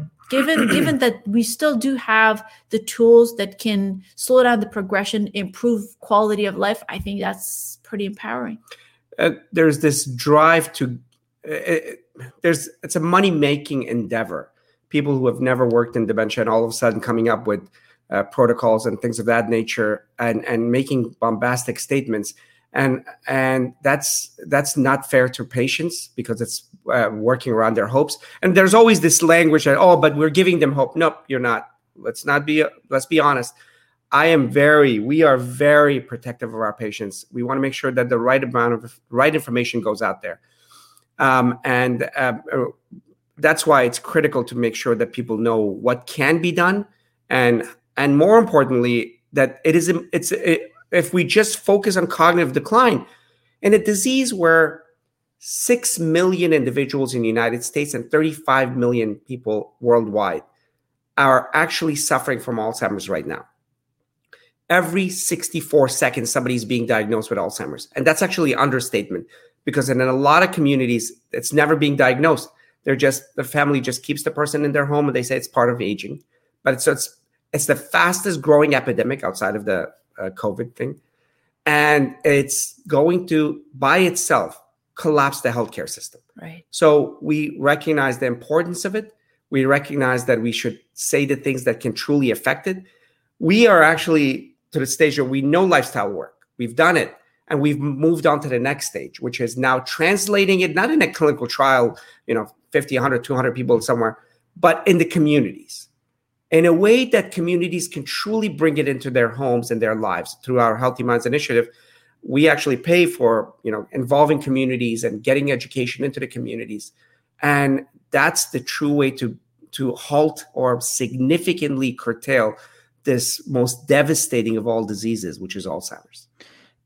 that we still do have the tools that can slow down the progression, improve quality of life, I think that's pretty empowering. There's this drive to, it's a money-making endeavor. People who have never worked in dementia and all of a sudden coming up with protocols and things of that nature and making bombastic statements. And that's not fair to patients because it's working around their hopes. And there's always this language that, but we're giving them hope. Nope, you're not. Let's be honest. We are very protective of our patients. We want to make sure that the right amount of right information goes out there. That's why it's critical to make sure that people know what can be done. And more importantly, that if we just focus on cognitive decline, in a disease where 6 million individuals in the United States and 35 million people worldwide are actually suffering from Alzheimer's right now. Every 64 seconds, somebody's being diagnosed with Alzheimer's. And that's actually an understatement because in a lot of communities, it's never being diagnosed. They're just, the family just keeps the person in their home and they say it's part of aging. But it's the fastest growing epidemic outside of the COVID thing. And it's going to, by itself, collapse the healthcare system. Right. So we recognize the importance of it. We recognize that we should say the things that can truly affect it. We are actually to the stage where we know lifestyle work. We've done it. And we've moved on to the next stage, which is now translating it, not in a clinical trial, 50, 100, 200 people somewhere, but in the communities, in a way that communities can truly bring it into their homes and their lives. Through our Healthy Minds Initiative, we actually pay for, involving communities and getting education into the communities. And that's the true way to halt or significantly curtail this most devastating of all diseases, which is Alzheimer's.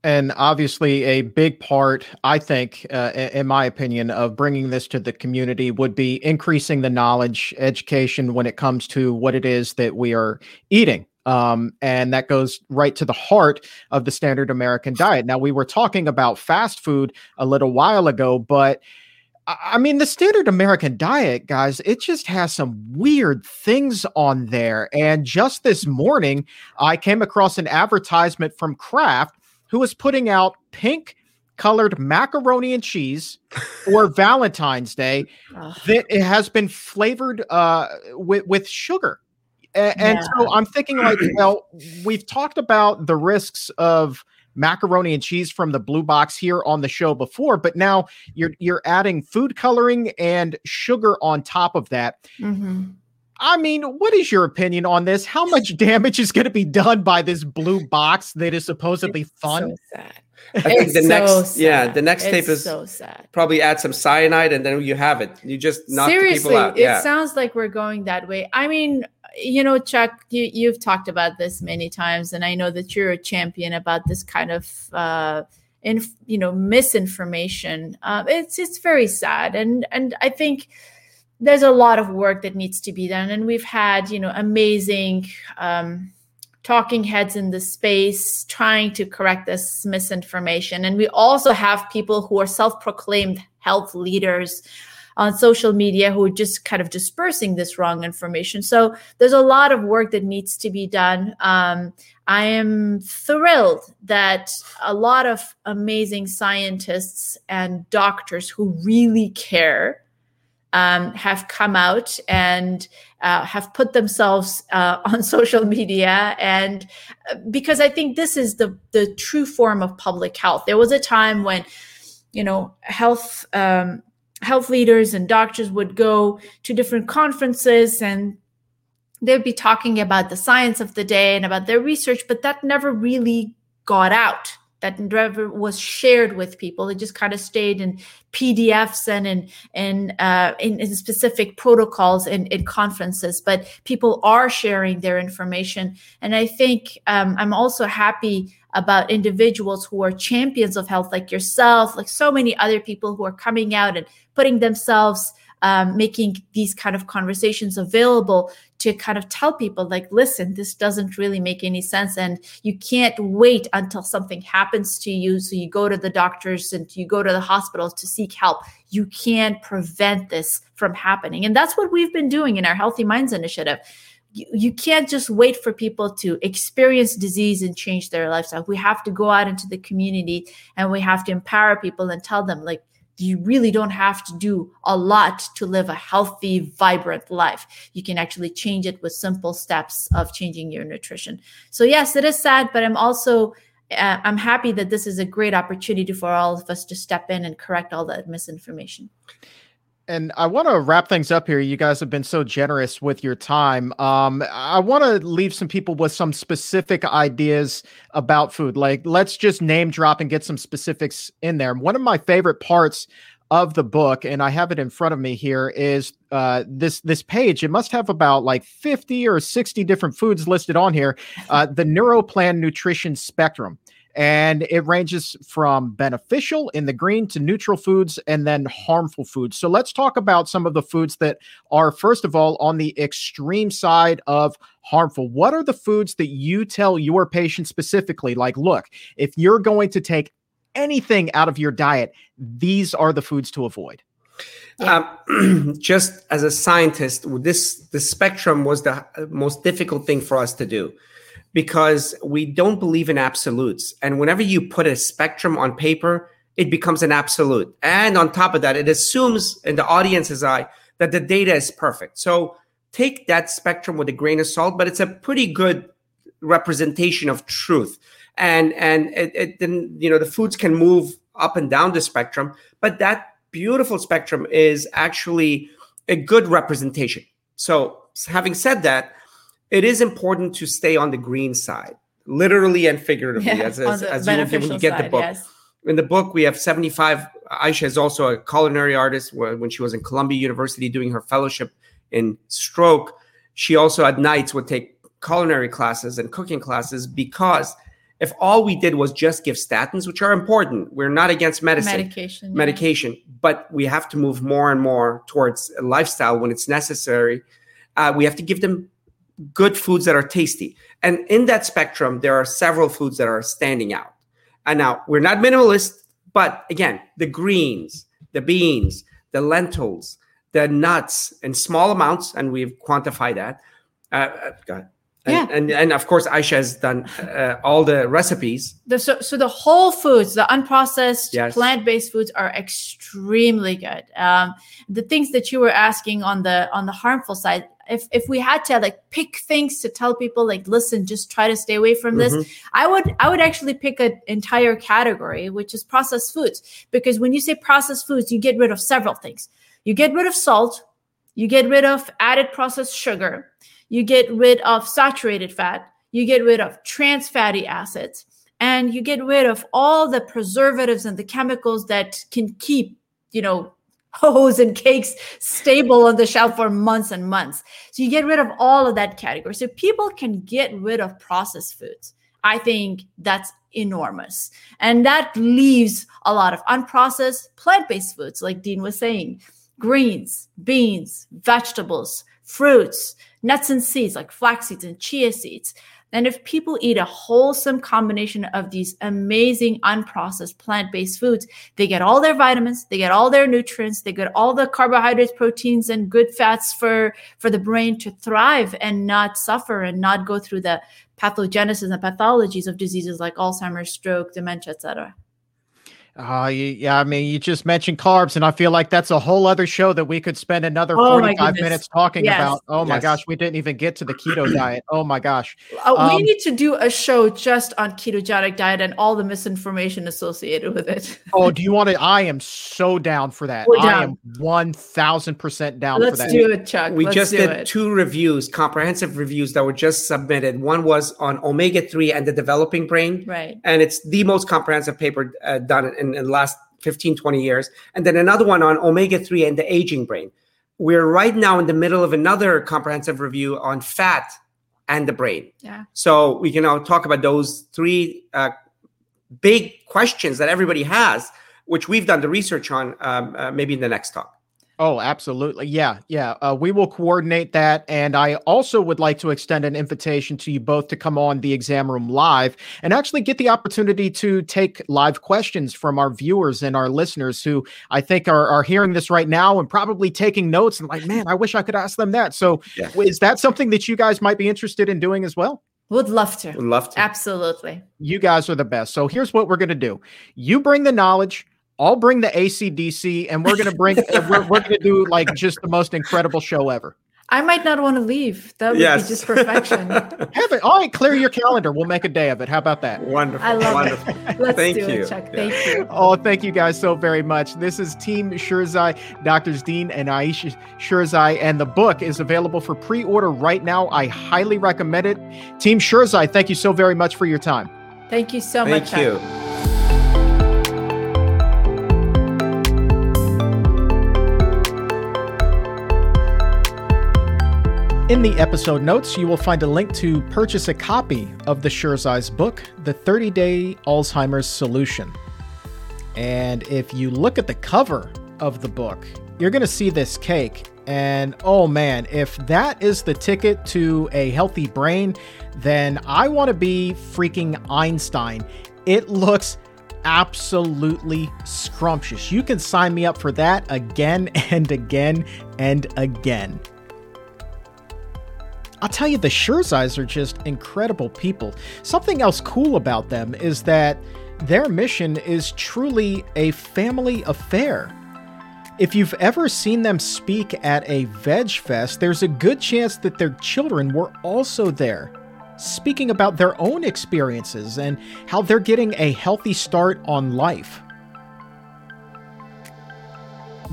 And obviously a big part, I think, in my opinion, of bringing this to the community would be increasing the knowledge, education when it comes to what it is that we are eating. And that goes right to the heart of the standard American diet. Now, we were talking about fast food a little while ago, but the standard American diet, guys, it just has some weird things on there. And just this morning, I came across an advertisement from Kraft, who was putting out pink-colored macaroni and cheese for Valentine's Day that it has been flavored with sugar. And so I'm thinking we've talked about the risks of macaroni and cheese from the blue box here on the show before, but now you're adding food coloring and sugar on top of that. Mm-hmm. What is your opinion on this? How much damage is going to be done by this blue box that is supposedly fun? So sad. I think it's the next tape is so sad. Probably add some cyanide and then you have it. You just knock people out. It sounds like we're going that way. Chuck, you've talked about this many times, and I know that you're a champion about this kind of misinformation. It's very sad, and I think there's a lot of work that needs to be done. And we've had, amazing talking heads in the space trying to correct this misinformation. And we also have people who are self-proclaimed health leaders on social media who are just kind of dispersing this wrong information. So there's a lot of work that needs to be done. I am thrilled that a lot of amazing scientists and doctors who really care have come out and have put themselves on social media. And because I think this is the true form of public health. There was a time when, health leaders and doctors would go to different conferences and they'd be talking about the science of the day and about their research, but that never really got out. That never was shared with people. It just kind of stayed in PDFs and in specific protocols in conferences. But people are sharing their information. And I think I'm also happy about individuals who are champions of health, like yourself, like so many other people who are coming out and putting themselves, making these kind of conversations available to kind of tell people, like, listen, this doesn't really make any sense. And you can't wait until something happens to you. So you go to the doctors and you go to the hospitals to seek help. You can prevent this from happening. And that's what we've been doing in our Healthy Minds Initiative. You can't just wait for people to experience disease and change their lifestyle. We have to go out into the community and we have to empower people and tell them, like, you really don't have to do a lot to live a healthy, vibrant life. You can actually change it with simple steps of changing your nutrition. So yes, it is sad, but I'm also I'm happy that this is a great opportunity for all of us to step in and correct all that misinformation. And I want to wrap things up here. You guys have been so generous with your time. I want to leave some people with some specific ideas about food. Like, let's just name drop and get some specifics in there. One of my favorite parts of the book, and I have it in front of me here, is this page. It must have about like 50 or 60 different foods listed on here. The NeuroPlan Nutrition Spectrum. And it ranges from beneficial in the green to neutral foods and then harmful foods. So let's talk about some of the foods that are, first of all, on the extreme side of harmful. What are the foods that you tell your patients specifically? Like, look, if you're going to take anything out of your diet, these are the foods to avoid. Just as a scientist, this spectrum was the most difficult thing for us to do, because we don't believe in absolutes. And whenever you put a spectrum on paper, it becomes an absolute. And on top of that, it assumes in the audience's eye that the data is perfect. So take that spectrum with a grain of salt, but it's a pretty good representation of truth. And the foods can move up and down the spectrum, but that beautiful spectrum is actually a good representation. So having said that, it is important to stay on the green side, literally and figuratively, as you will get the book. Yes. In the book, we have 75. Ayesha is also a culinary artist. When she was in Columbia University doing her fellowship in stroke, she also at nights would take culinary classes and cooking classes, because if all we did was just give statins, which are important, we're not against medication, but we have to move more and more towards a lifestyle when it's necessary. We have to give them good foods that are tasty. And in that spectrum, there are several foods that are standing out. And now we're not minimalist, but again, the greens, the beans, the lentils, the nuts in small amounts. And we've quantified that. And of course, Ayesha has done all the recipes. So the whole foods, the unprocessed plant-based foods are extremely good. The things that you were asking on the harmful side, if we had to like pick things to tell people, like, listen, just try to stay away from this, I would actually pick an entire category, which is processed foods. Because when you say processed foods, you get rid of several things. You get rid of salt. You get rid of added processed sugar. You get rid of saturated fat. You get rid of trans fatty acids. And you get rid of all the preservatives and the chemicals that can keep, hoes and cakes stable on the shelf for months and months. So you get rid of all of that category. So people can get rid of processed foods. I think that's enormous. And that leaves a lot of unprocessed plant-based foods, like Dean was saying, greens, beans, vegetables, fruits, nuts and seeds like flax seeds and chia seeds. And if people eat a wholesome combination of these amazing unprocessed plant-based foods, they get all their vitamins, they get all their nutrients, they get all the carbohydrates, proteins, and good fats for the brain to thrive and not suffer and not go through the pathogenesis and pathologies of diseases like Alzheimer's, stroke, dementia, et cetera. Yeah, I mean, you just mentioned carbs, and I feel like that's a whole other show that we could spend another 45 minutes talking about. Oh, my gosh, we didn't even get to the keto diet. Oh, my gosh. We need to do a show just on ketogenic diet and all the misinformation associated with it. Oh, do you want to? I am so down for that. I am 1,000% down for that. Let's do it, Chuck. We just did two reviews, comprehensive reviews that were just submitted. One was on omega-3 and the developing brain. Right. And it's the most comprehensive paper done in the last 15, 20 years. And then another one on omega-3 and the aging brain. We're right now in the middle of another comprehensive review on fat and the brain. Yeah. So we can now talk about those three big questions that everybody has, which we've done the research on maybe in the next talk. Oh, absolutely. Yeah. We will coordinate that. And I also would like to extend an invitation to you both to come on the Exam Room live and actually get the opportunity to take live questions from our viewers and our listeners who I think are hearing this right now and probably taking notes and like, man, I wish I could ask them that. So is that something that you guys might be interested in doing as well? Would love to. Would love to. Absolutely. You guys are the best. So here's what we're going to do. You bring the knowledge. I'll bring the ACDC and we're going to bring, we're going to do like just the most incredible show ever. I might not want to leave. That would be just perfection. Have it. All right. Clear your calendar. We'll make a day of it. How about that? Wonderful. I love it. Let's do it, Chuck. Yeah. Thank you. Oh, thank you guys so very much. This is Team Sherzai, Doctors Dean and Ayesha Sherzai, and the book is available for pre-order right now. I highly recommend it. Team Sherzai, thank you so very much for your time. Thank you so much. Thank you. Chuck. In the episode notes, you will find a link to purchase a copy of the Sherzai's book, The 30-Day Alzheimer's Solution. And if you look at the cover of the book, you're going to see this cake. And oh man, if that is the ticket to a healthy brain, then I want to be freaking Einstein. It looks absolutely scrumptious. You can sign me up for that again and again and again. I'll tell you, the Sherzais are just incredible people. Something else cool about them is that their mission is truly a family affair. If you've ever seen them speak at a VegFest, there's a good chance that their children were also there, speaking about their own experiences and how they're getting a healthy start on life.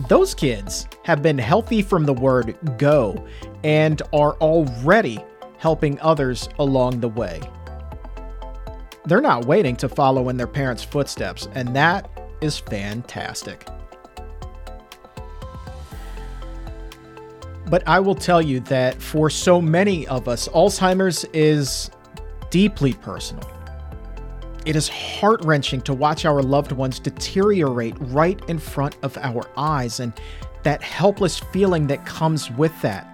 Those kids have been healthy from the word go and are already helping others along the way. They're not waiting to follow in their parents' footsteps, and that is fantastic. But I will tell you that for so many of us, Alzheimer's is deeply personal. It is heart-wrenching to watch our loved ones deteriorate right in front of our eyes and that helpless feeling that comes with that.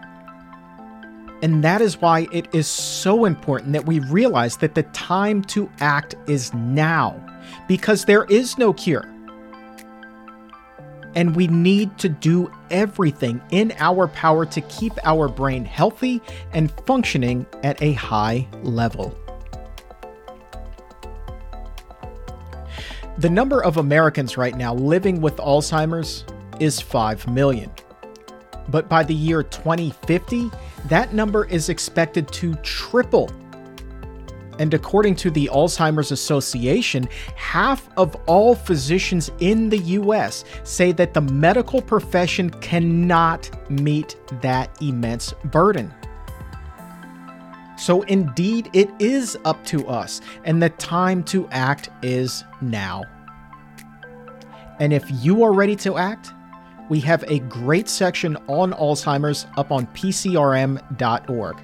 And that is why it is so important that we realize that the time to act is now, because there is no cure. And we need to do everything in our power to keep our brain healthy and functioning at a high level. The number of Americans right now living with Alzheimer's is 5 million. But by the year 2050, that number is expected to triple. And according to the Alzheimer's Association, half of all physicians in the U.S. say that the medical profession cannot meet that immense burden. So indeed, it is up to us, and the time to act is now. And if you are ready to act, we have a great section on Alzheimer's up on PCRM.org.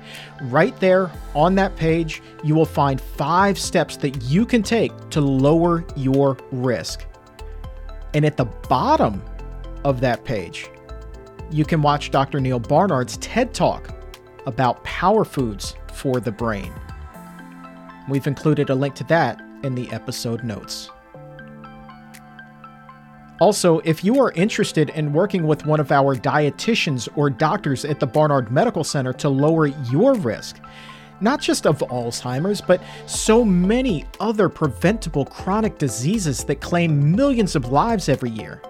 Right there on that page, you will find 5 steps that you can take to lower your risk. And at the bottom of that page, you can watch Dr. Neil Barnard's TED Talk about power foods for the brain. We've included a link to that in the episode notes. Also, if you are interested in working with one of our dietitians or doctors at the Barnard Medical Center to lower your risk, not just of Alzheimer's, but so many other preventable chronic diseases that claim millions of lives every year,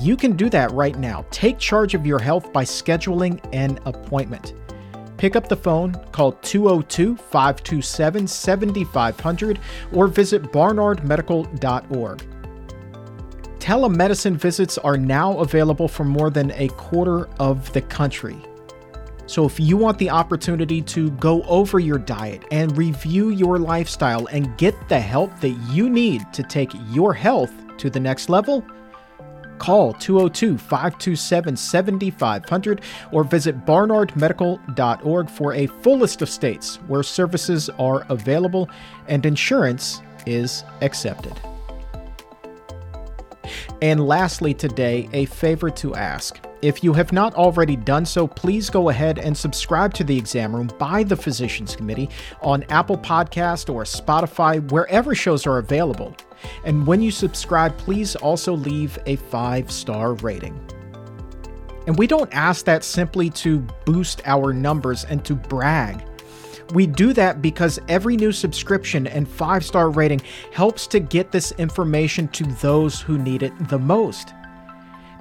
you can do that right now. Take charge of your health by scheduling an appointment. Pick up the phone, call 202-527-7500, or visit barnardmedical.org. Telemedicine visits are now available for more than 25% of the country. So if you want the opportunity to go over your diet and review your lifestyle and get the help that you need to take your health to the next level, call 202-527-7500 or visit barnardmedical.org for a full list of states where services are available and insurance is accepted. And lastly today, a favor to ask. If you have not already done so, please go ahead and subscribe to The Exam Room by the Physicians Committee on Apple Podcast or Spotify, wherever shows are available. And when you subscribe, please also leave a 5-star rating. And we don't ask that simply to boost our numbers and to brag. We do that because every new subscription and 5-star rating helps to get this information to those who need it the most.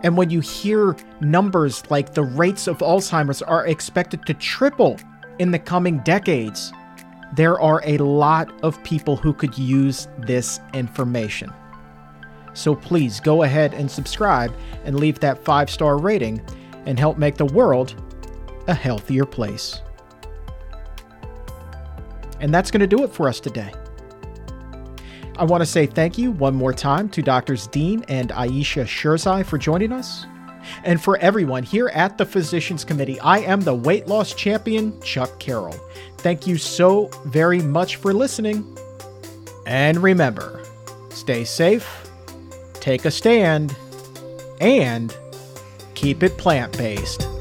And when you hear numbers like the rates of Alzheimer's are expected to triple in the coming decades, there are a lot of people who could use this information. So please go ahead and subscribe and leave that 5-star rating and help make the world a healthier place. And that's going to do it for us today. I want to say thank you one more time to Drs. Dean and Ayesha Sherzai for joining us. And for everyone here at the Physicians Committee, I am the weight loss champion, Chuck Carroll. Thank you so very much for listening. And remember, stay safe, take a stand, and keep it plant-based.